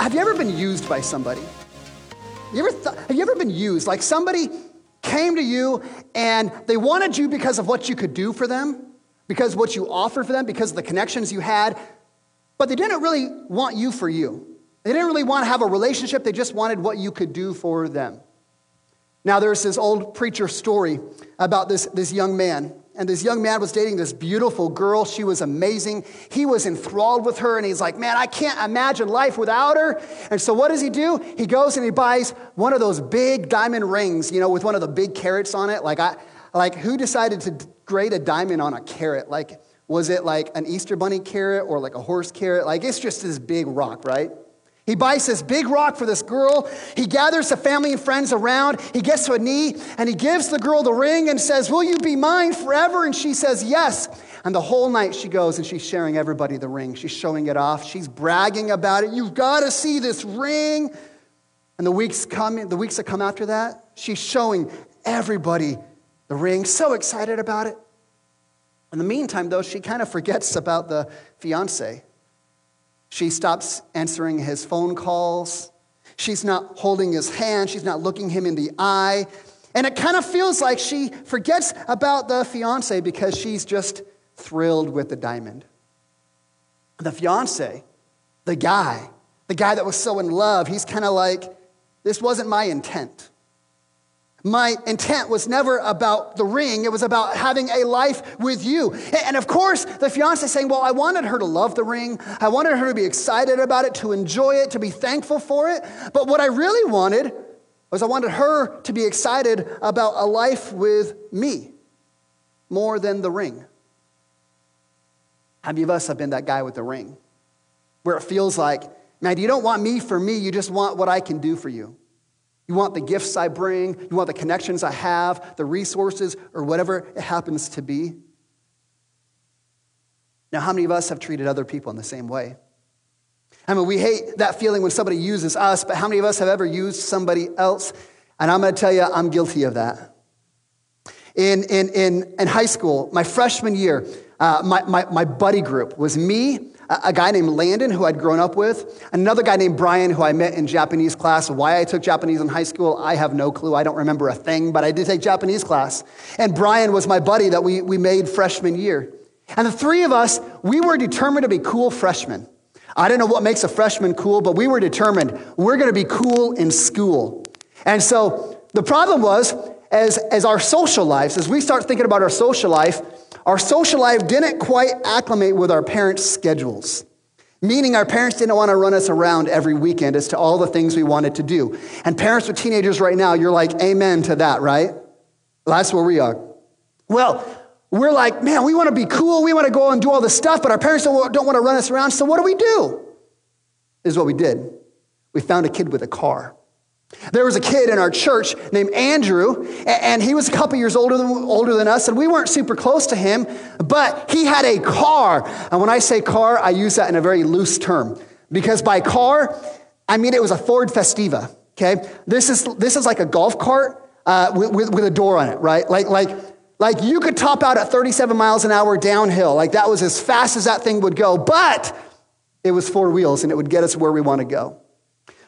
Have you ever been used by somebody? Have you ever been used? Like somebody came to you and they wanted you because of what you could do for them, because what you offered for them, because of the connections you had, but they didn't really want you for you. They didn't really want to have a relationship. They just wanted what you could do for them. Now, there's this old preacher story about this young man. And this young man was dating this beautiful girl. She was amazing. He was enthralled with her. And he's like, man, I can't imagine life without her. And so what does he do? He goes and he buys one of those big diamond rings, you know, with one of the big carrots on it. Like who decided to grate a diamond on a carrot? Like, was it like an Easter bunny carrot or like a horse carrot? Like, it's just this big rock, right? He buys this big rock for this girl. He gathers the family and friends around. He gets to a knee and he gives the girl the ring and says, will you be mine forever? And she says, yes. And the whole night she goes and she's sharing everybody the ring. She's showing it off. She's bragging about it. You've got to see this ring. And the weeks that come after that, she's showing everybody the ring. So excited about it. In the meantime, though, she kind of forgets about the fiancé. She stops answering his phone calls. She's not holding his hand. She's not looking him in the eye. And it kind of feels like she forgets about the fiancé because she's just thrilled with the diamond. The fiancé, the guy that was so in love, he's kind of like, this wasn't my intent. My intent was never about the ring. It was about having a life with you. And of course, the fiancé saying, well, I wanted her to love the ring. I wanted her to be excited about it, to enjoy it, to be thankful for it. But what I really wanted was I wanted her to be excited about a life with me more than the ring. How many of us have been that guy with the ring? Where it feels like, man, you don't want me for me. You just want what I can do for you. You want the gifts I bring, you want the connections I have, the resources, or whatever it happens to be. Now, how many of us have treated other people in the same way? I mean, we hate that feeling when somebody uses us, but how many of us have ever used somebody else? And I'm going to tell you, I'm guilty of that. In high school, my freshman year, my buddy group was me, a guy named Landon, who I'd grown up with, another guy named Brian, who I met in Japanese class. Why I took Japanese in high school, I have no clue. I don't remember a thing, but I did take Japanese class. And Brian was my buddy that we made freshman year. And the three of us, we were determined to be cool freshmen. I don't know what makes a freshman cool, but we were determined we're going to be cool in school. And so the problem was, as our social lives, as we start thinking about our social life didn't quite acclimate with our parents' schedules, meaning our parents didn't want to run us around every weekend as to all the things we wanted to do. And parents with teenagers right now, you're like, amen to that, right? Well, that's where we are. Well, we're like, man, we want to be cool. We want to go and do all this stuff, but our parents don't want to run us around. So what do? This is what we did. We found a kid with a car. There was a kid in our church named Andrew, and he was a couple years older than us, and we weren't super close to him, but he had a car. And when I say car, I use that in a very loose term, because by car, I mean it was a Ford Festiva, okay? This is like a golf cart with a door on it, right? Like you could top out at 37 miles an hour downhill. Like that was as fast as that thing would go, but it was four wheels, and it would get us where we want to go.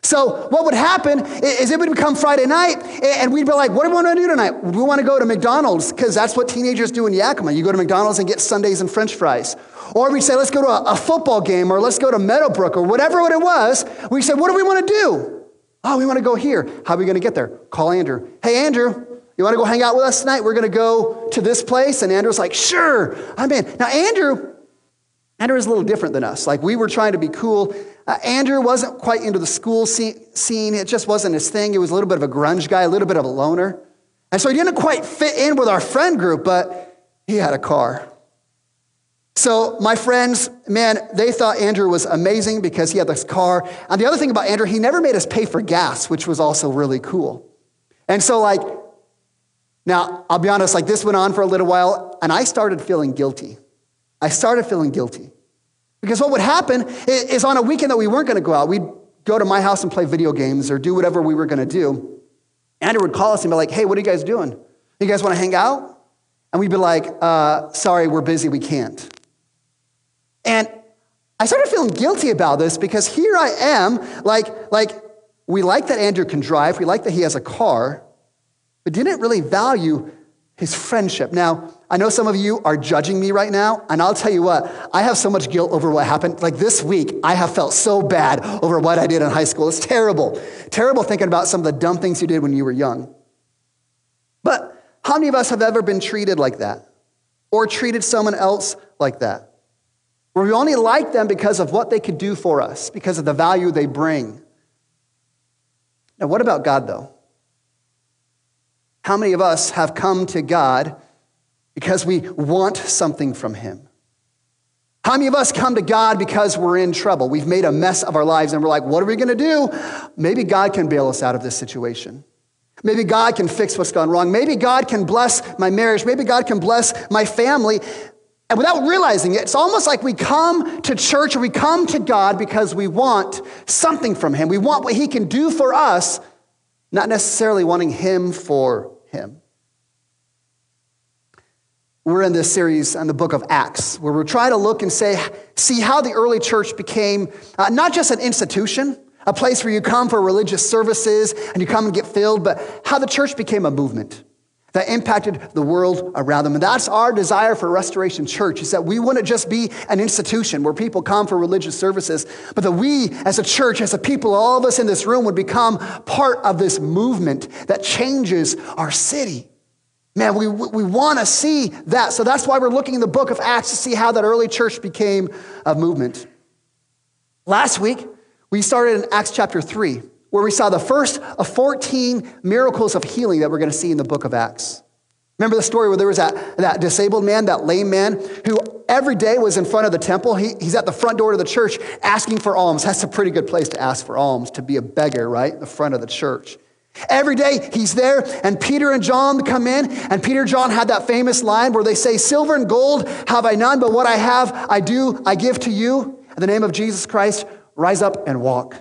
So what would happen is it would become Friday night, and we'd be like, what do we want to do tonight? We want to go to McDonald's, because that's what teenagers do in Yakima. You go to McDonald's and get sundaes and french fries. Or we'd say, let's go to a football game, or let's go to Meadowbrook, or whatever it was. We said, what do we want to do? Oh, we want to go here. How are we going to get there? Call Andrew. Hey, Andrew, you want to go hang out with us tonight? We're going to go to this place. And Andrew's like, sure, I'm in. Now, Andrew is a little different than us. Like, we were trying to be cool. Andrew wasn't quite into the school scene. It just wasn't his thing. He was a little bit of a grunge guy, a little bit of a loner. And so he didn't quite fit in with our friend group, but he had a car. So my friends, man, they thought Andrew was amazing because he had this car. And the other thing about Andrew, he never made us pay for gas, which was also really cool. And so, like, now, I'll be honest, like, this went on for a little while, and I started feeling guilty. Because what would happen is on a weekend that we weren't going to go out, we'd go to my house and play video games or do whatever we were going to do. Andrew would call us and be like, hey, what are you guys doing? You guys want to hang out? And we'd be like, sorry, we're busy, we can't. And I started feeling guilty about this because here I am, we like that Andrew can drive, we like that he has a car, but didn't really value his friendship. Now, I know some of you are judging me right now, and I'll tell you what, I have so much guilt over what happened. Like this week, I have felt so bad over what I did in high school. It's terrible. Terrible thinking about some of the dumb things you did when you were young. But how many of us have ever been treated like that? Or treated someone else like that? Where we only like them because of what they could do for us, because of the value they bring. Now, what about God, though? How many of us have come to God because we want something from him? How many of us come to God because we're in trouble? We've made a mess of our lives, and we're like, what are we going to do? Maybe God can bail us out of this situation. Maybe God can fix what's gone wrong. Maybe God can bless my marriage. Maybe God can bless my family. And without realizing it, it's almost like we come to church or we come to God because we want something from him. We want what he can do for us, not necessarily wanting him for him. We're in this series on the book of Acts, where we're trying to look and see how the early church became not just an institution, a place where you come for religious services and you come and get filled, but how the church became a movement that impacted the world around them. And that's our desire for Restoration Church, is that we wouldn't just be an institution where people come for religious services, but that we as a church, as a people, all of us in this room would become part of this movement that changes our city. Man, we want to see that. So that's why we're looking in the book of Acts to see how that early church became a movement. Last week, we started in Acts chapter 3, where we saw the first of 14 miracles of healing that we're going to see in the book of Acts. Remember the story where there was that disabled man, that lame man, who every day was in front of the temple. He's at the front door to the church asking for alms. That's a pretty good place to ask for alms, to be a beggar, right? The front of the church. Every day he's there, and Peter and John come in, and Peter and John had that famous line where they say, "Silver and gold have I none, but what I have, I do, I give to you. In the name of Jesus Christ, rise up and walk."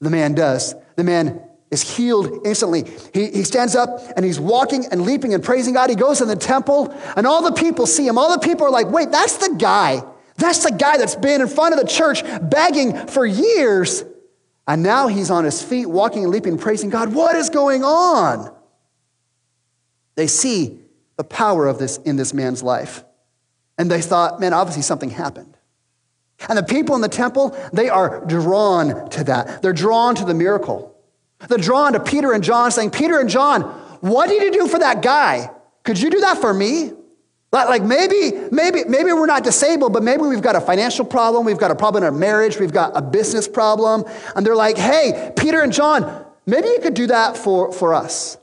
The man does. The man is healed instantly. He stands up and he's walking and leaping and praising God. He goes in the temple and all the people see him. All the people are like, wait, that's the guy. That's the guy that's been in front of the church begging for years. And now he's on his feet, walking and leaping, praising God. What is going on? They see the power of this in this man's life. And they thought, man, obviously something happened. And the people in the temple, they are drawn to that. They're drawn to the miracle. They're drawn to Peter and John, saying, Peter and John, what did you do for that guy? Could you do that for me? Like maybe we're not disabled, but maybe we've got a financial problem. We've got a problem in our marriage. We've got a business problem. And they're like, hey, Peter and John, maybe you could do that for us.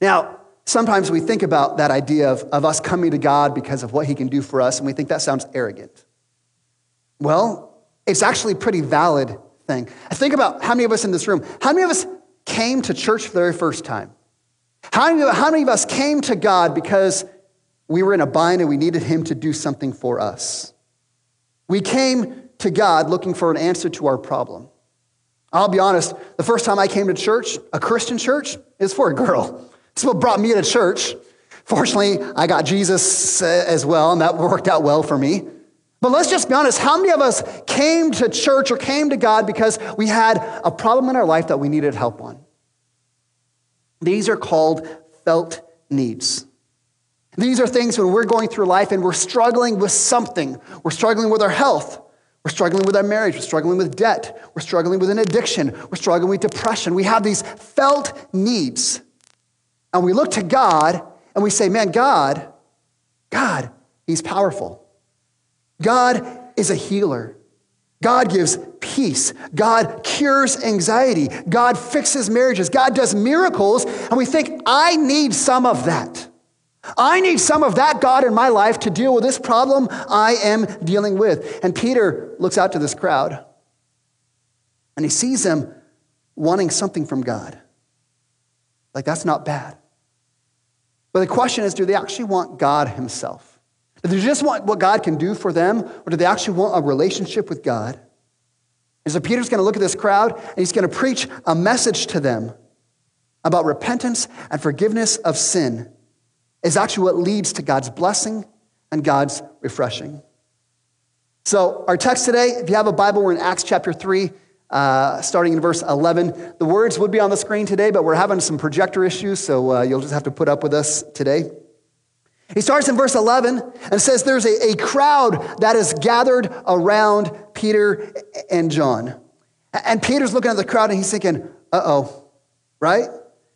Now, sometimes we think about that idea of us coming to God because of what he can do for us, and we think that sounds arrogant. Well, it's actually a pretty valid thing. I think about how many of us in this room, how many of us came to church for the very first time? How many of us came to God because we were in a bind and we needed him to do something for us? We came to God looking for an answer to our problem. I'll be honest, the first time I came to church, a Christian church, is for a girl. That's what brought me to church. Fortunately, I got Jesus as well, and that worked out well for me. But let's just be honest, how many of us came to church or came to God because we had a problem in our life that we needed help on? These are called felt needs. These are things when we're going through life and we're struggling with something. We're struggling with our health. We're struggling with our marriage. We're struggling with debt. We're struggling with an addiction. We're struggling with depression. We have these felt needs. And we look to God and we say, man, God, he's powerful. God is a healer. God gives peace. God cures anxiety. God fixes marriages. God does miracles. And we think, I need some of that. I need some of that God in my life to deal with this problem I am dealing with. And Peter looks out to this crowd and he sees them wanting something from God. Like, that's not bad. But the question is, do they actually want God himself? Do they just want what God can do for them, or do they actually want a relationship with God? And so Peter's going to look at this crowd, and he's going to preach a message to them about repentance and forgiveness of sin is actually what leads to God's blessing and God's refreshing. So our text today, if you have a Bible, we're in Acts chapter 3, starting in verse 11. The words would be on the screen today, but we're having some projector issues, so you'll just have to put up with us today. He starts in verse 11 and says there's a crowd that is gathered around Peter and John. And Peter's looking at the crowd and he's thinking, uh-oh, right?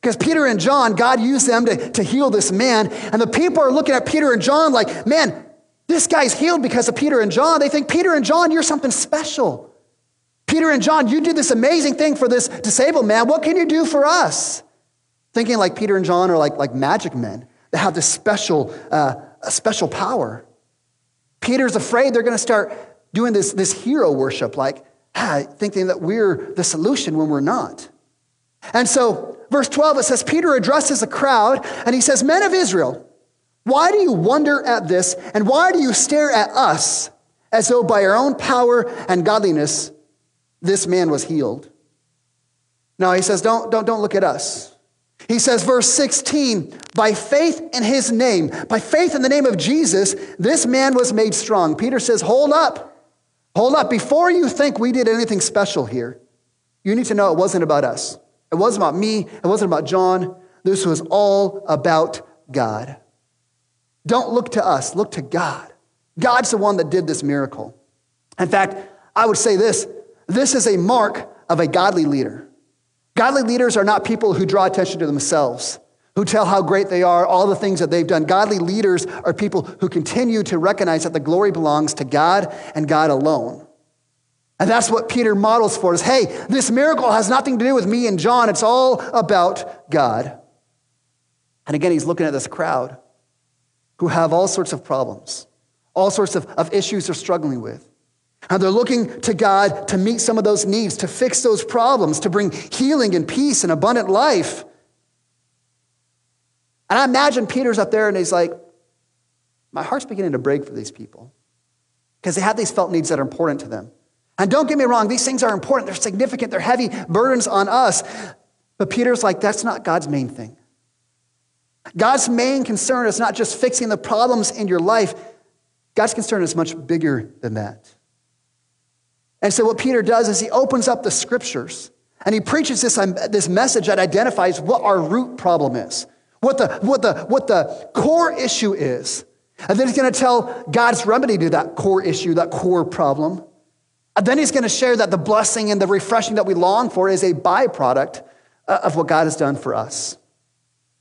Because Peter and John, God used them to heal this man. And the people are looking at Peter and John like, man, this guy's healed because of Peter and John. They think, Peter and John, you're something special. Peter and John, you did this amazing thing for this disabled man. What can you do for us? Thinking like Peter and John are like magic men that have this special power. Peter's afraid they're going to start doing this hero worship, like thinking that we're the solution when we're not. And so verse 12, it says, Peter addresses a crowd and he says, men of Israel, why do you wonder at this? And why do you stare at us as though by our own power and godliness, this man was healed? No, he says, don't look at us. He says, verse 16, by faith in his name, by faith in the name of Jesus, this man was made strong. Peter says, hold up. Before you think we did anything special here, you need to know it wasn't about us. It wasn't about me. It wasn't about John. This was all about God. Don't look to us. Look to God. God's the one that did this miracle. In fact, I would say this is a mark of a godly leader. Godly leaders are not people who draw attention to themselves, who tell how great they are, all the things that they've done. Godly leaders are people who continue to recognize that the glory belongs to God and God alone. And that's what Peter models for us. Hey, this miracle has nothing to do with me and John. It's all about God. And again, he's looking at this crowd who have all sorts of problems, all sorts of issues they're struggling with. And they're looking to God to meet some of those needs, to fix those problems, to bring healing and peace and abundant life. And I imagine Peter's up there and he's like, my heart's beginning to break for these people because they have these felt needs that are important to them. And don't get me wrong, these things are important. They're significant. They're heavy burdens on us. But Peter's like, that's not God's main thing. God's main concern is not just fixing the problems in your life. God's concern is much bigger than that. And so what Peter does is he opens up the scriptures and he preaches this message that identifies what our root problem is, what the core issue is. And then he's going to tell God's remedy to that core issue, that core problem. And then he's going to share that the blessing and the refreshing that we long for is a byproduct of what God has done for us.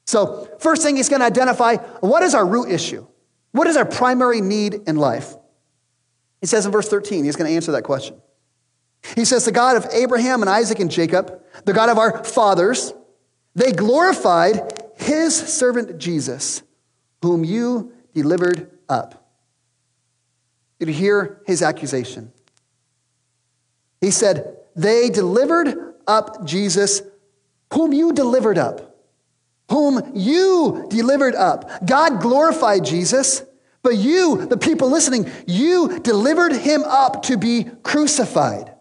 So first thing, he's going to identify, what is our root issue? What is our primary need in life? He says in verse 13, he's going to answer that question. He says, the God of Abraham and Isaac and Jacob, the God of our fathers, they glorified his servant Jesus, whom you delivered up. Did you hear his accusation? He said, they delivered up Jesus, whom you delivered up. Whom you delivered up. God glorified Jesus. But you, the people listening, you delivered him up to be crucified.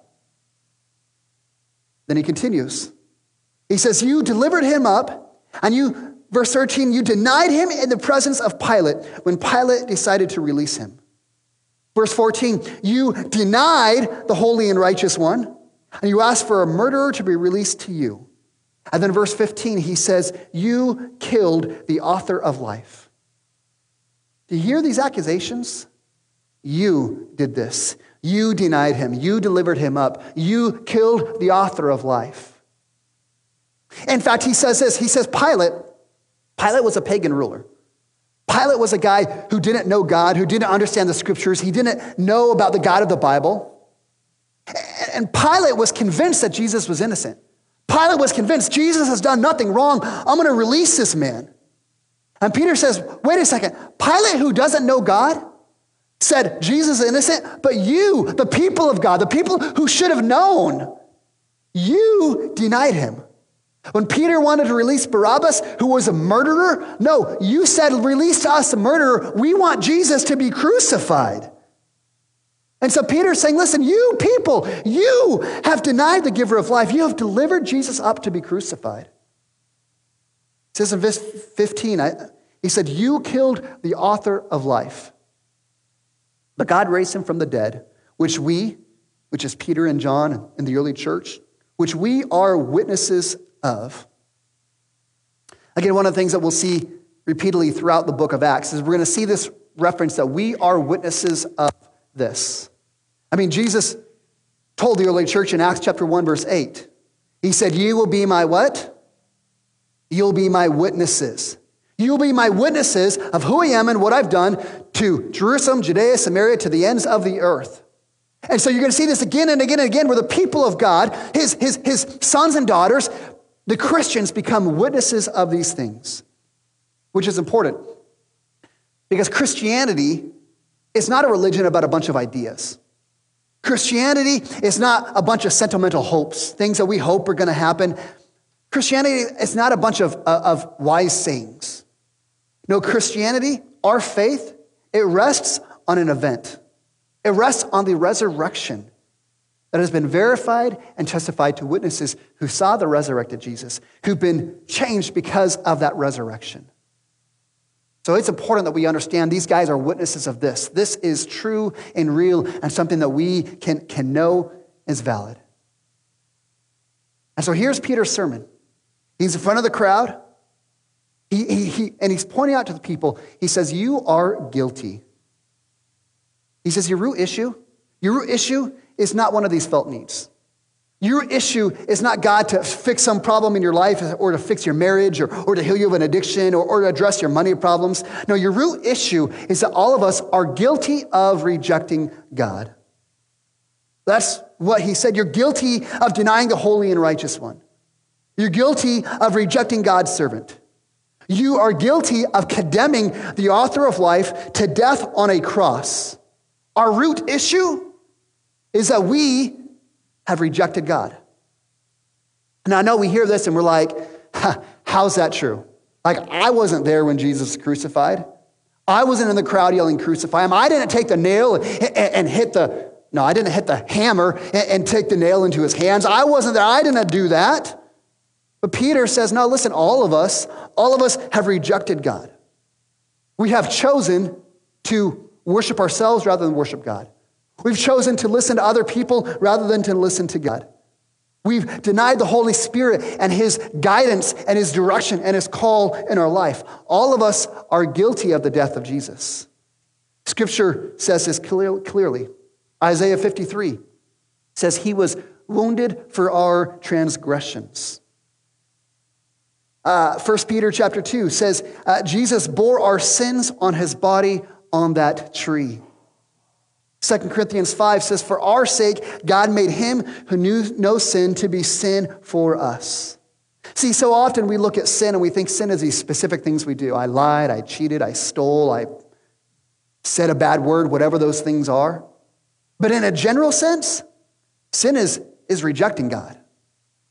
Then he continues. He says, you delivered him up, and you, verse 13, you denied him in the presence of Pilate when Pilate decided to release him. Verse 14, you denied the holy and righteous one, and you asked for a murderer to be released to you. And then verse 15, he says, you killed the author of life. Do you hear these accusations? You did this. You denied him. You delivered him up. You killed the author of life. In fact, he says this. He says, Pilate was a pagan ruler. Pilate was a guy who didn't know God, who didn't understand the scriptures. He didn't know about the God of the Bible. And Pilate was convinced that Jesus was innocent. Pilate was convinced Jesus has done nothing wrong. I'm going to release this man. And Peter says, wait a second, Pilate, who doesn't know God, said Jesus is innocent, but you, the people of God, the people who should have known, you denied him. When Peter wanted to release Barabbas, who was a murderer, no, you said, release to us the murderer. We want Jesus to be crucified. And so Peter's saying, listen, you people, you have denied the giver of life. You have delivered Jesus up to be crucified. It says in verse 15, he said, you killed the author of life. But God raised him from the dead, which is Peter and John in the early church, which we are witnesses of. Again, one of the things that we'll see repeatedly throughout the book of Acts is we're going to see this reference that we are witnesses of this. I mean, Jesus told the early church in Acts chapter 1, verse 8, he said, you will be my what? You'll be my witnesses. You'll be my witnesses of who I am and what I've done to Jerusalem, Judea, Samaria, to the ends of the earth. And so you're going to see this again and again and again where the people of God, his sons and daughters, the Christians become witnesses of these things, which is important because Christianity is not a religion about a bunch of ideas. Christianity is not a bunch of sentimental hopes, things that we hope are going to happen. Christianity is not a bunch of wise sayings. No, Christianity, our faith, it rests on an event. It rests on the resurrection that has been verified and testified to witnesses who saw the resurrected Jesus, who've been changed because of that resurrection. So it's important that we understand these guys are witnesses of this. This is true and real and something that we can know is valid. And so here's Peter's sermon. He's in front of the crowd. And he's pointing out to the people. He says, you are guilty. He says, your root issue is not one of these felt needs. Your issue is not God to fix some problem in your life or to fix your marriage or to heal you of an addiction or to address your money problems. No, your root issue is that all of us are guilty of rejecting God. That's what he said. You're guilty of denying the holy and righteous one. You're guilty of rejecting God's servant. You are guilty of condemning the author of life to death on a cross. Our root issue is that we have rejected God. Now, I know we hear this and we're like, how's that true? Like, I wasn't there when Jesus was crucified. I wasn't in the crowd yelling, crucify him. I didn't take the nail and hit the, no, I didn't hit the hammer and take the nail into his hands. I wasn't there. I didn't do that. But Peter says, no, listen, all of us have rejected God. We have chosen to worship ourselves rather than worship God. We've chosen to listen to other people rather than to listen to God. We've denied the Holy Spirit and his guidance and his direction and his call in our life. All of us are guilty of the death of Jesus. Scripture says this clearly. Isaiah 53 says he was wounded for our transgressions. 1 Peter chapter 2 says, Jesus bore our sins on his body on that tree. 2 Corinthians 5 says, for our sake, God made him who knew no sin to be sin for us. See, so often we look at sin and we think sin is these specific things we do. I lied, I cheated, I stole, I said a bad word, whatever those things are. But in a general sense, sin is rejecting God.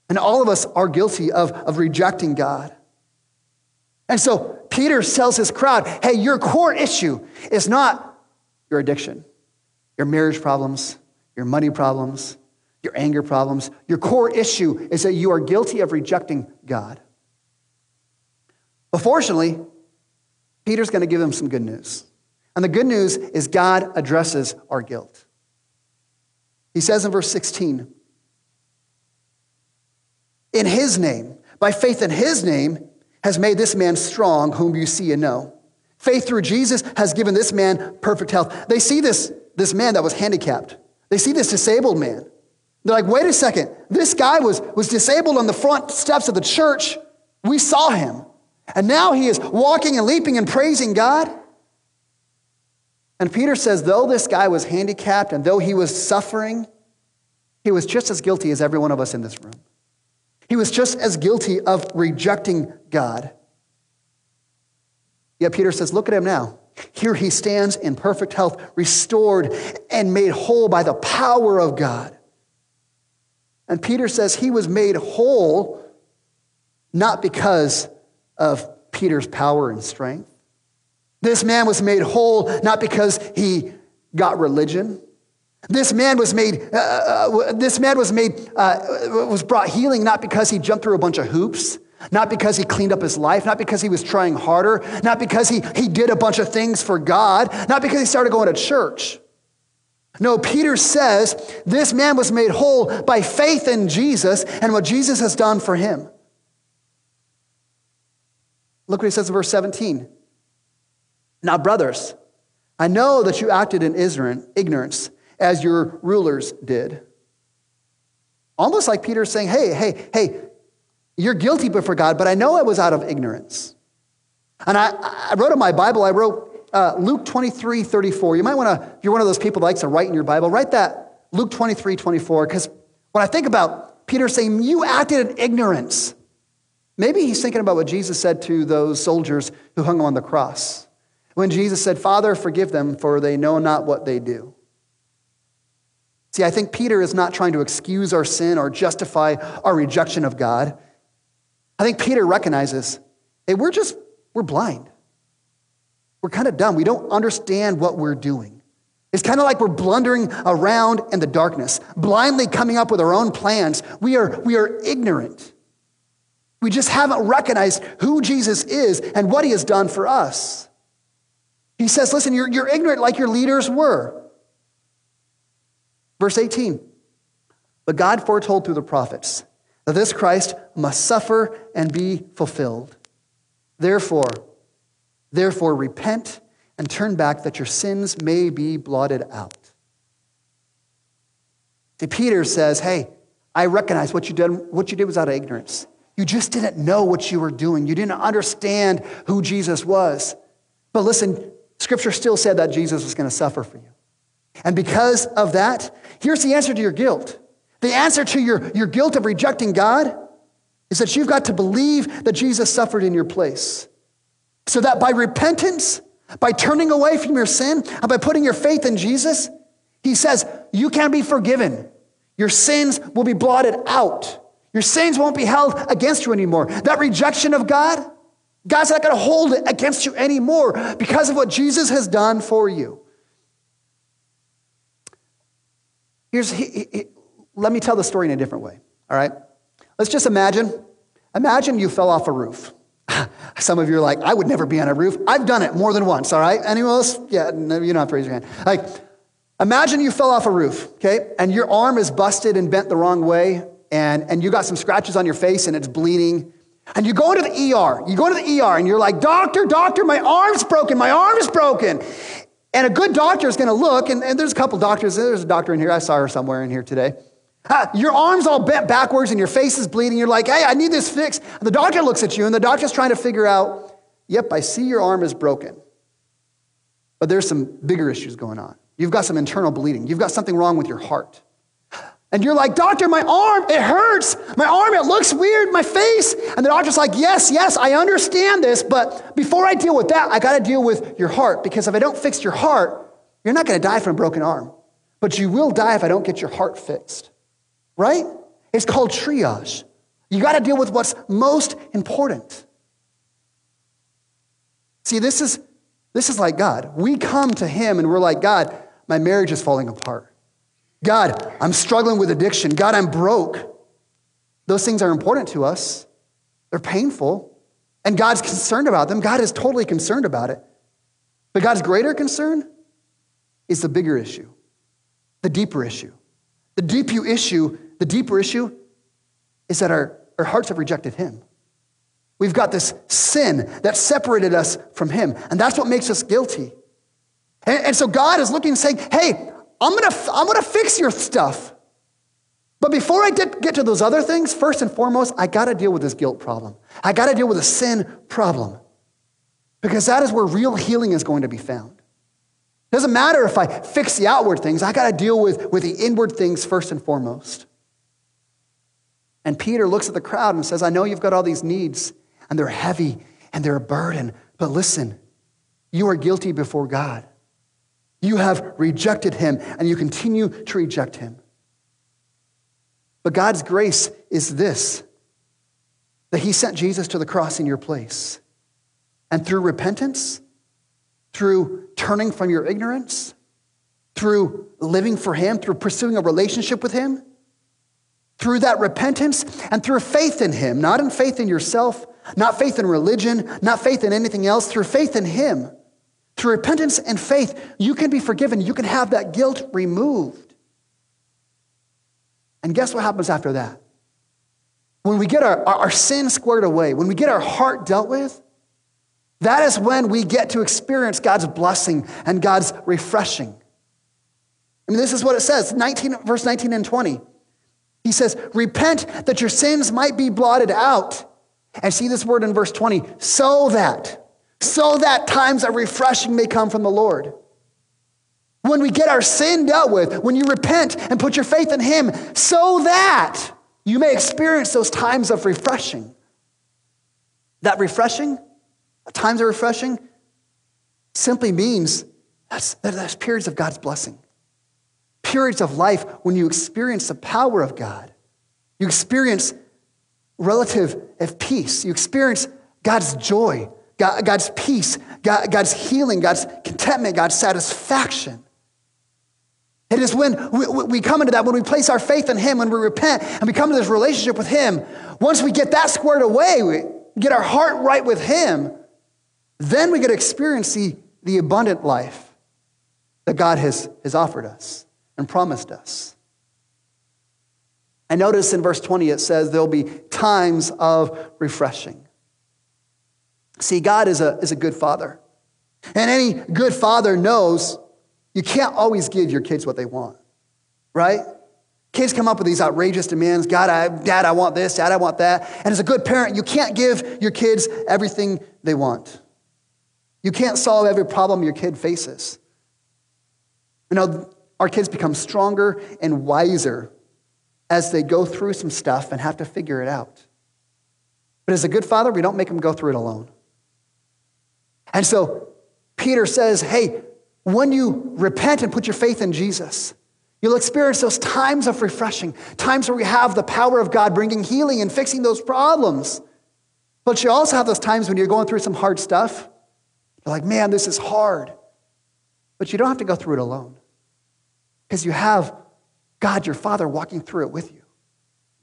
And all of us are guilty of rejecting God. And so Peter tells his crowd, hey, your core issue is not your addiction, your marriage problems, your money problems, your anger problems. Your core issue is that you are guilty of rejecting God. But fortunately, Peter's going to give them some good news. And the good news is God addresses our guilt. He says in verse 16, in his name, by faith in his name, has made this man strong whom you see and know. Faith through Jesus has given this man perfect health. They see this man that was handicapped. They see this disabled man. They're like, wait a second. This guy was disabled on the front steps of the church. We saw him. And now he is walking and leaping and praising God. And Peter says, though this guy was handicapped and though he was suffering, he was just as guilty as every one of us in this room. He was just as guilty of rejecting God. Yet Peter says, look at him now. Here he stands in perfect health, restored and made whole by the power of God. And Peter says he was made whole not because of Peter's power and strength. This man was made whole not because he got religion. This man was brought healing not because he jumped through a bunch of hoops. Not because he cleaned up his life, not because he was trying harder, not because he did a bunch of things for God, not because he started going to church. No, Peter says this man was made whole by faith in Jesus and what Jesus has done for him. Look what he says in verse 17. Now, brothers, I know that you acted in ignorance as your rulers did. Almost like Peter saying, hey, you're guilty before God, but I know it was out of ignorance. And I wrote in my Bible, I wrote Luke 23:34. You might want to, if you're one of those people that likes to write in your Bible, write that Luke 23:24, because when I think about Peter saying, you acted in ignorance, maybe he's thinking about what Jesus said to those soldiers who hung on the cross. When Jesus said, Father, forgive them, for they know not what they do. See, I think Peter is not trying to excuse our sin or justify our rejection of God. I think Peter recognizes, hey, we're blind. We're kind of dumb. We don't understand what we're doing. It's kind of like we're blundering around in the darkness, blindly coming up with our own plans. We are ignorant. We just haven't recognized who Jesus is and what he has done for us. He says, listen, you're ignorant like your leaders were. Verse 18, but God foretold through the prophets that this Christ must suffer and be fulfilled. Therefore, repent and turn back that your sins may be blotted out. See, Peter says, hey, I recognize what you did was out of ignorance. You just didn't know what you were doing. You didn't understand who Jesus was. But listen, Scripture still said that Jesus was going to suffer for you. And because of that, here's the answer to your guilt. The answer to your guilt of rejecting God is that you've got to believe that Jesus suffered in your place. So that by repentance, by turning away from your sin, and by putting your faith in Jesus, he says, you can be forgiven. Your sins will be blotted out. Your sins won't be held against you anymore. That rejection of God, God's not going to hold it against you anymore because of what Jesus has done for you. Let me tell the story in a different way, all right? Let's just imagine you fell off a roof. Some of you are like, I would never be on a roof. I've done it more than once, all right? Anyone else? Yeah, no, you don't have to raise your hand. Like, imagine you fell off a roof, okay? And your arm is busted and bent the wrong way, and you got some scratches on your face, and it's bleeding. And you go into the ER. You go into the ER, and you're like, doctor, my arm's broken. My arm's broken. And a good doctor is going to look, and there's a couple doctors. There's a doctor in here. I saw her somewhere in here today. Your arm's all bent backwards and your face is bleeding. You're like, hey, I need this fixed. And the doctor looks at you and the doctor's trying to figure out, yep, I see your arm is broken. But there's some bigger issues going on. You've got some internal bleeding. You've got something wrong with your heart. And you're like, doctor, my arm, it hurts. My arm, it looks weird, my face. And the doctor's like, yes, I understand this. But before I deal with that, I got to deal with your heart. Because if I don't fix your heart, you're not going to die from a broken arm. But you will die if I don't get your heart fixed. Right? It's called triage. You got to deal with what's most important. See, this is like God. We come to him and we're like, God, my marriage is falling apart. God, I'm struggling with addiction. God, I'm broke. Those things are important to us. They're painful. And God's concerned about them. God is totally concerned about it. But God's greater concern is the bigger issue, the deeper issue. The deeper issue is that our hearts have rejected him. We've got this sin that separated us from him, and that's what makes us guilty. And so God is looking and saying, hey, I'm gonna fix your stuff. But before I get to those other things, first and foremost, I gotta deal with this guilt problem. I gotta deal with the sin problem, because that is where real healing is going to be found. It doesn't matter if I fix the outward things. I got to deal with the inward things first and foremost. And Peter looks at the crowd and says, I know you've got all these needs, and they're heavy, and they're a burden. But listen, you are guilty before God. You have rejected him, and you continue to reject him. But God's grace is this, that he sent Jesus to the cross in your place. And through repentance, through turning from your ignorance, through living for him, through pursuing a relationship with him, through that repentance and through faith in him, not in faith in yourself, not faith in religion, not faith in anything else, through faith in him, Through repentance and faith, you can be forgiven. You can have that guilt removed. And guess what happens after that? When we get our sin squared away, when we get our heart dealt with, that is when we get to experience God's blessing and God's refreshing. I mean, this is what it says, verse 19 and 20. He says, repent that your sins might be blotted out. And see this word in verse 20, so that times of refreshing may come from the Lord. When we get our sin dealt with, when you repent and put your faith in him, so that you may experience those times of refreshing. That refreshing, times of refreshing, simply means that's periods of God's blessing. Periods of life when you experience the power of God. You experience relative of peace. You experience God's joy, God's peace, God's healing, God's contentment, God's satisfaction. It is when we come into that, when we place our faith in him, when we repent and we come to this relationship with him, once we get that squared away, we get our heart right with him, then we get to experience the abundant life that God has offered us and promised us. I notice in verse 20, it says there'll be times of refreshing. See, God is a good father. And any good father knows you can't always give your kids what they want, right? Kids come up with these outrageous demands. Dad, I want this. Dad, I want that. And as a good parent, you can't give your kids everything they want. You can't solve every problem your kid faces. You know, our kids become stronger and wiser as they go through some stuff and have to figure it out. But as a good father, we don't make them go through it alone. And so Peter says, hey, when you repent and put your faith in Jesus, you'll experience those times of refreshing, times where we have the power of God bringing healing and fixing those problems. But you also have those times when you're going through some hard stuff. You're like, man, this is hard. But you don't have to go through it alone because you have God, your Father, walking through it with you.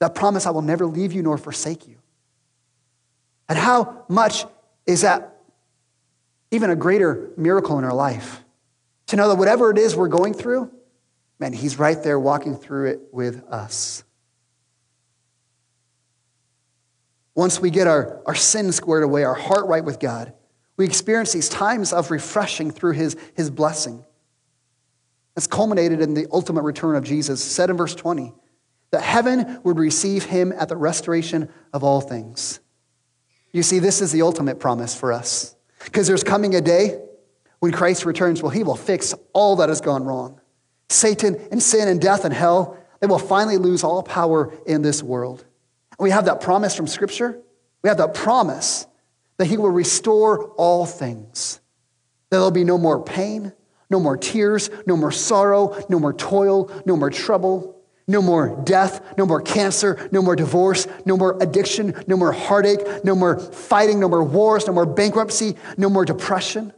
That promise, I will never leave you nor forsake you. And how much is that even a greater miracle in our life? To know that whatever it is we're going through, man, he's right there walking through it with us. Once we get our sin squared away, our heart right with God, we experience these times of refreshing through his blessing. That's culminated in the ultimate return of Jesus, said in verse 20, that heaven would receive him at the restoration of all things. You see, this is the ultimate promise for us because there's coming a day when Christ returns, well, he will fix all that has gone wrong. Satan and sin and death and hell, they will finally lose all power in this world. And we have that promise from Scripture. We have that promise that he will restore all things. There will be no more pain, no more tears, no more sorrow, no more toil, no more trouble, no more death, no more cancer, no more divorce, no more addiction, no more heartache, no more fighting, no more wars, no more bankruptcy, no more depression.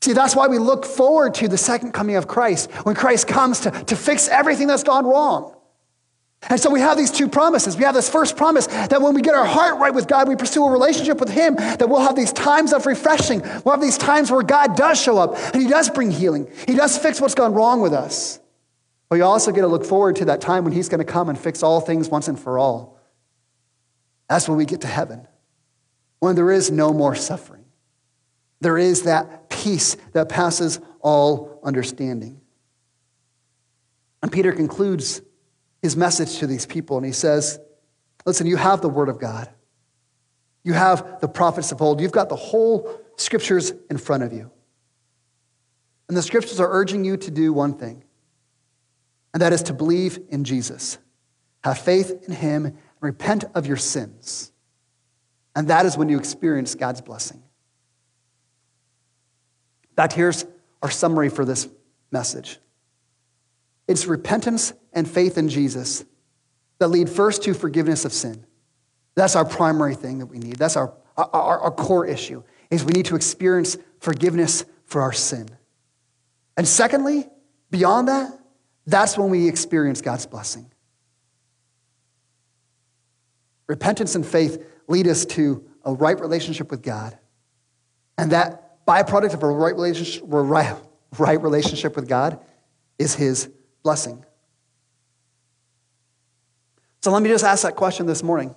See, that's why we look forward to the second coming of Christ, when Christ comes to fix everything that's gone wrong. And so we have these two promises. We have this first promise that when we get our heart right with God, we pursue a relationship with him, that we'll have these times of refreshing. We'll have these times where God does show up and he does bring healing. He does fix what's gone wrong with us. But you also get to look forward to that time when he's going to come and fix all things once and for all. That's when we get to heaven, when there is no more suffering. There is that peace that passes all understanding. And Peter concludes his message to these people, and he says, listen, you have the word of God. You have the prophets of old. You've got the whole scriptures in front of you. And the scriptures are urging you to do one thing, and that is to believe in Jesus. Have faith in him and repent of your sins. And that is when you experience God's blessing. That here's our summary for this message. It's repentance and faith in Jesus that lead first to forgiveness of sin. That's our primary thing that we need. That's our core issue, is we need to experience forgiveness for our sin. And secondly, beyond that, that's when we experience God's blessing. Repentance and faith lead us to a right relationship with God, and that byproduct of a right relationship with God is his blessing. So let me just ask that question this morning.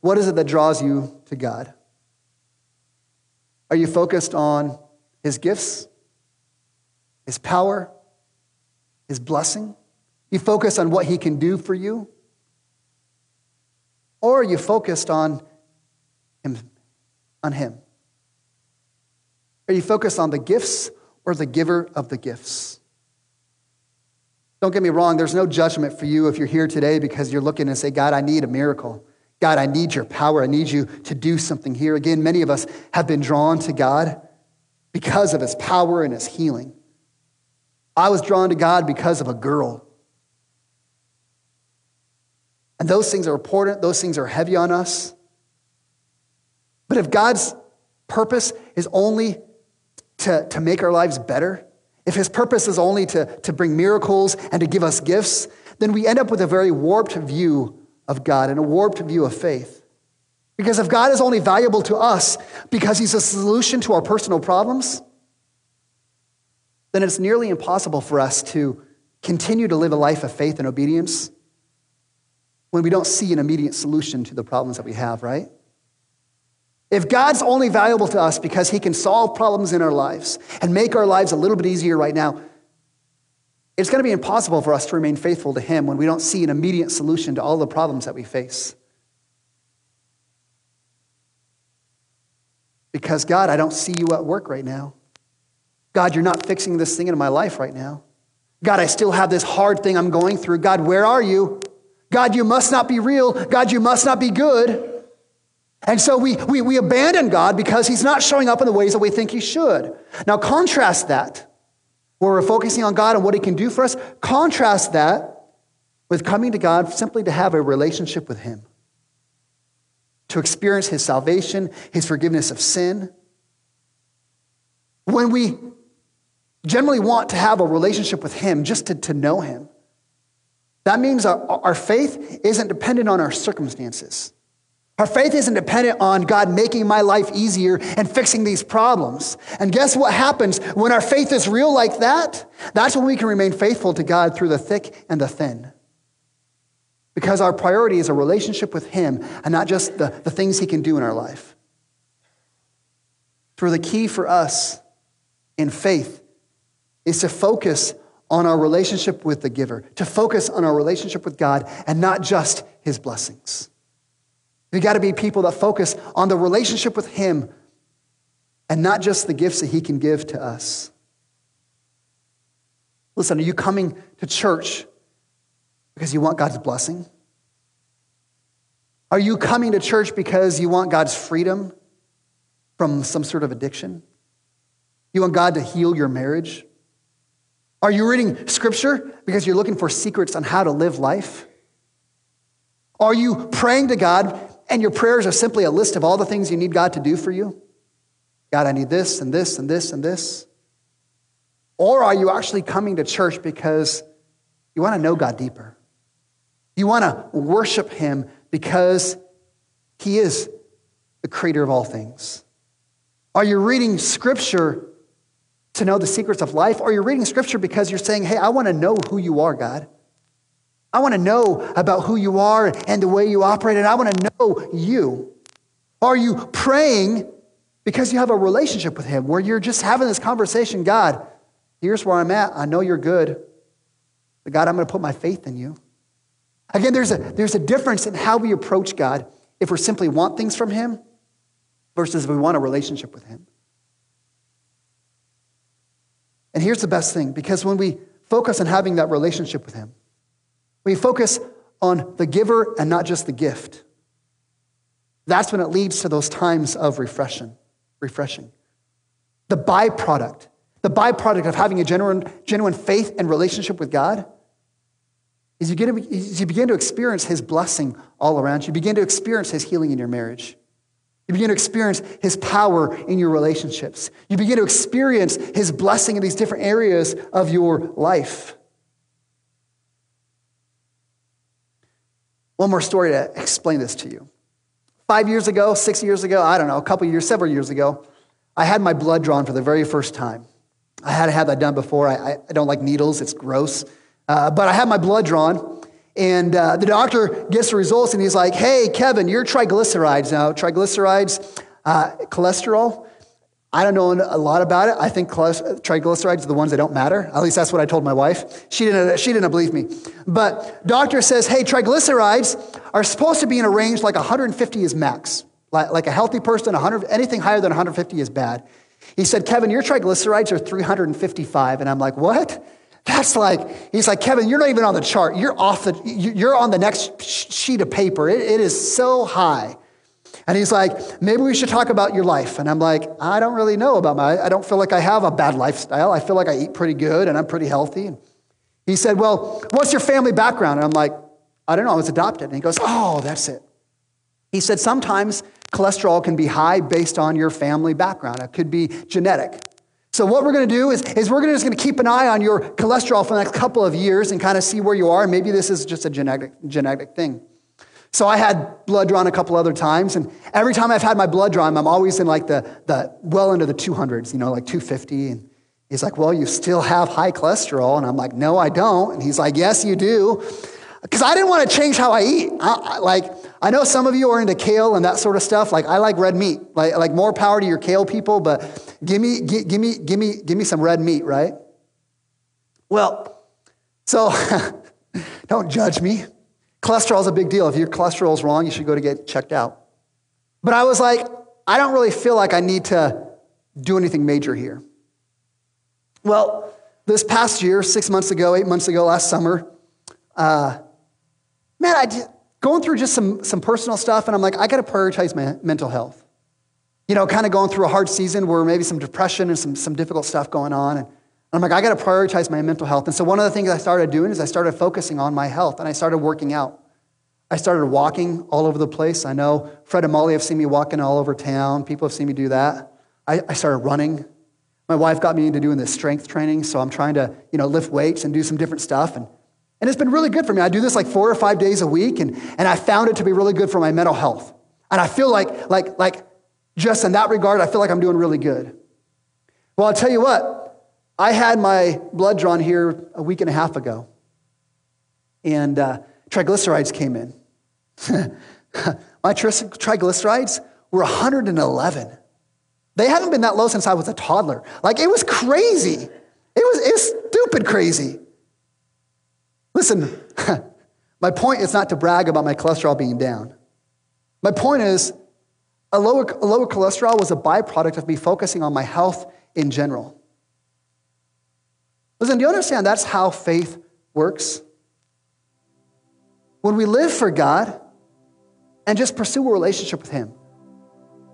What is it that draws you to God? Are you focused on his gifts, his power, his blessing? You focus on what he can do for you? Or are you focused on him? Are you focused on the gifts or the giver of the gifts? Don't get me wrong, there's no judgment for you if you're here today because you're looking and say, God, I need a miracle. God, I need your power. I need you to do something here. Again, many of us have been drawn to God because of his power and his healing. I was drawn to God because of a girl. And those things are important. Those things are heavy on us. But if God's purpose is only to make our lives better, if his purpose is only to bring miracles and to give us gifts, then we end up with a very warped view of God and a warped view of faith. Because if God is only valuable to us because he's a solution to our personal problems, then it's nearly impossible for us to continue to live a life of faith and obedience when we don't see an immediate solution to the problems that we have, right? If God's only valuable to us because he can solve problems in our lives and make our lives a little bit easier right now, it's going to be impossible for us to remain faithful to him when we don't see an immediate solution to all the problems that we face. Because, God, I don't see you at work right now. God, you're not fixing this thing in my life right now. God, I still have this hard thing I'm going through. God, where are you? God, you must not be real. God, you must not be good. And so we abandon God because he's not showing up in the ways that we think he should. Now contrast that, where we're focusing on God and what he can do for us, contrast that with coming to God simply to have a relationship with him, to experience his salvation, his forgiveness of sin. When we generally want to have a relationship with him, just to know him, that means our faith isn't dependent on our circumstances. Our faith isn't dependent on God making my life easier and fixing these problems. And guess what happens when our faith is real like that? That's when we can remain faithful to God through the thick and the thin. Because our priority is a relationship with him and not just the things he can do in our life. So the key for us in faith is to focus on our relationship with the giver, to focus on our relationship with God and not just his blessings. We got to be people that focus on the relationship with him and not just the gifts that he can give to us. Listen, are you coming to church because you want God's blessing? Are you coming to church because you want God's freedom from some sort of addiction? You want God to heal your marriage? Are you reading scripture because you're looking for secrets on how to live life? Are you praying to God and your prayers are simply a list of all the things you need God to do for you? God, I need this and this and this and this. Or are you actually coming to church because you want to know God deeper? You want to worship him because he is the creator of all things. Are you reading scripture to know the secrets of life? Or are you reading scripture because you're saying, hey, I want to know who you are, God. I want to know about who you are and the way you operate, and I want to know you. Are you praying because you have a relationship with him where you're just having this conversation? God, here's where I'm at. I know you're good. But God, I'm going to put my faith in you. Again, there's a difference in how we approach God if we simply want things from him versus if we want a relationship with him. And here's the best thing, because when we focus on having that relationship with him, we focus on the giver and not just the gift. That's when it leads to those times of refreshing. The byproduct of having a genuine faith and relationship with God is you begin to experience his blessing all around you. You begin to experience his healing in your marriage. You begin to experience his power in your relationships. You begin to experience his blessing in these different areas of your life. One more story to explain this to you. 6 years ago, I don't know, several years ago, I had my blood drawn for the very first time. I had had that done before. I don't like needles. It's gross. But I had my blood drawn, and the doctor gets the results, and he's like, hey, Kevin, your triglycerides now. Triglycerides, cholesterol. I don't know a lot about it. I think triglycerides are the ones that don't matter. At least that's what I told my wife. She didn't believe me. But doctor says, hey, triglycerides are supposed to be in a range like 150 is max. Like a healthy person, 100, anything higher than 150 is bad. He said, Kevin, your triglycerides are 355. And I'm like, what? That's like, he's like, Kevin, you're not even on the chart. You're on the next sheet of paper. It is so high. And he's like, maybe we should talk about your life. And I'm like, I don't really know about I don't feel like I have a bad lifestyle. I feel like I eat pretty good and I'm pretty healthy. And he said, well, what's your family background? And I'm like, I don't know. I was adopted. And he goes, oh, that's it. He said, sometimes cholesterol can be high based on your family background. It could be genetic. So what we're going to do is we're just going to keep an eye on your cholesterol for the next couple of years and kind of see where you are. Maybe this is just a genetic thing. So I had blood drawn a couple other times, and every time I've had my blood drawn, I'm always in like the well into the 200s, you know, like 250. And he's like, well, you still have high cholesterol. And I'm like, no, I don't. And he's like, yes, you do. Because I didn't want to change how I eat. I know some of you are into kale and that sort of stuff. Like I like red meat. Like more power to your kale people, but give me some red meat, right? Well, so don't judge me. Cholesterol is a big deal. If your cholesterol is wrong, you should go to get checked out. But I was like, I don't really feel like I need to do anything major here. Well, this past year, 6 months ago, 8 months ago, last summer, going through just some personal stuff, and I'm like, I got to prioritize my mental health. You know, kind of going through a hard season where maybe some depression and some difficult stuff going on, and I'm like, I got to prioritize my mental health. And so one of the things I started doing is I started focusing on my health, and I started working out. I started walking all over the place. I know Fred and Molly have seen me walking all over town. People have seen me do that. I started running. My wife got me into doing this strength training, so I'm trying to, you know, lift weights and do some different stuff, and it's been really good for me. I do this like 4 or 5 days a week, and I found it to be really good for my mental health. And I feel like just in that regard, I feel like I'm doing really good. Well, I'll tell you what, I had my blood drawn here a week and a half ago, and triglycerides came in. My triglycerides were 111. They hadn't been that low since I was a toddler. Like, it was crazy. It was stupid crazy. Listen, my point is not to brag about my cholesterol being down. My point is a lower cholesterol was a byproduct of me focusing on my health in general. Listen, do you understand that's how faith works? When we live for God and just pursue a relationship with Him,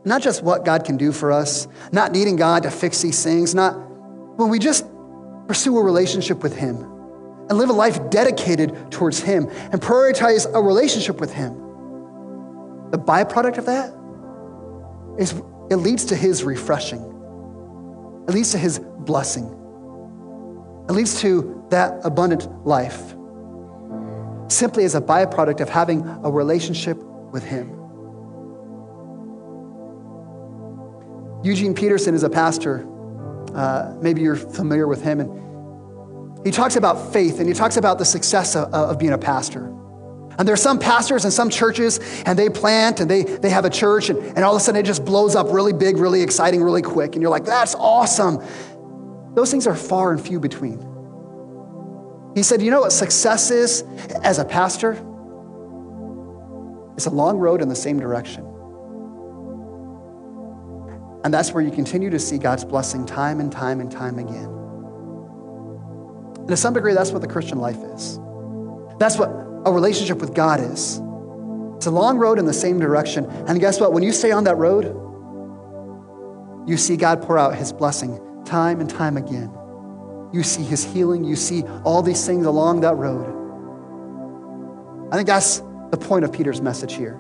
not just what God can do for us, not needing God to fix these things, when we just pursue a relationship with Him, and live a life dedicated towards Him and prioritize a relationship with Him. The byproduct of that is it leads to His refreshing. It leads to His blessing. It leads to that abundant life. Simply as a byproduct of having a relationship with Him. Eugene Peterson is a pastor. Maybe you're familiar with him. He talks about faith, and he talks about the success of being a pastor. And there are some pastors and some churches, and they plant, and they have a church, and all of a sudden it just blows up really big, really exciting, really quick. And you're like, that's awesome. Those things are far and few between. He said, you know what success is as a pastor? It's a long road in the same direction. And that's where you continue to see God's blessing time and time and time again. And to some degree, that's what the Christian life is. That's what a relationship with God is. It's a long road in the same direction. And guess what? When you stay on that road, you see God pour out His blessing time and time again. You see His healing. You see all these things along that road. I think that's the point of Peter's message here.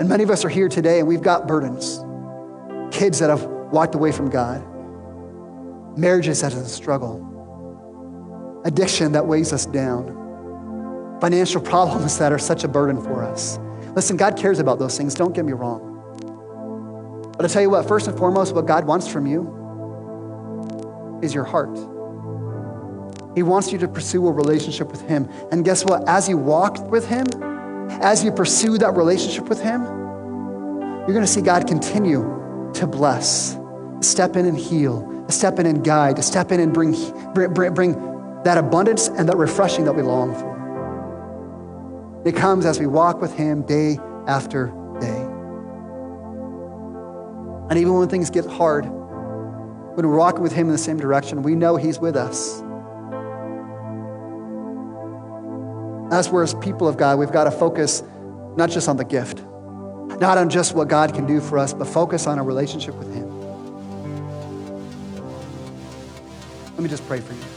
And many of us are here today, and we've got burdens. Kids that have walked away from God. Marriages that is a struggle. Addiction that weighs us down. Financial problems that are such a burden for us. Listen, God cares about those things. Don't get me wrong. But I'll tell you what, first and foremost, what God wants from you is your heart. He wants you to pursue a relationship with him. And guess what? As you walk with him, as you pursue that relationship with him, you're going to see God continue to bless, step in and heal, step in and guide, step in and bring that abundance and that refreshing that we long for. It comes as we walk with him day after day. And even when things get hard, when we're walking with him in the same direction, we know he's with us. As we're as people of God, we've got to focus not just on the gift, not on just what God can do for us, but focus on our relationship with him. Let me just pray for you.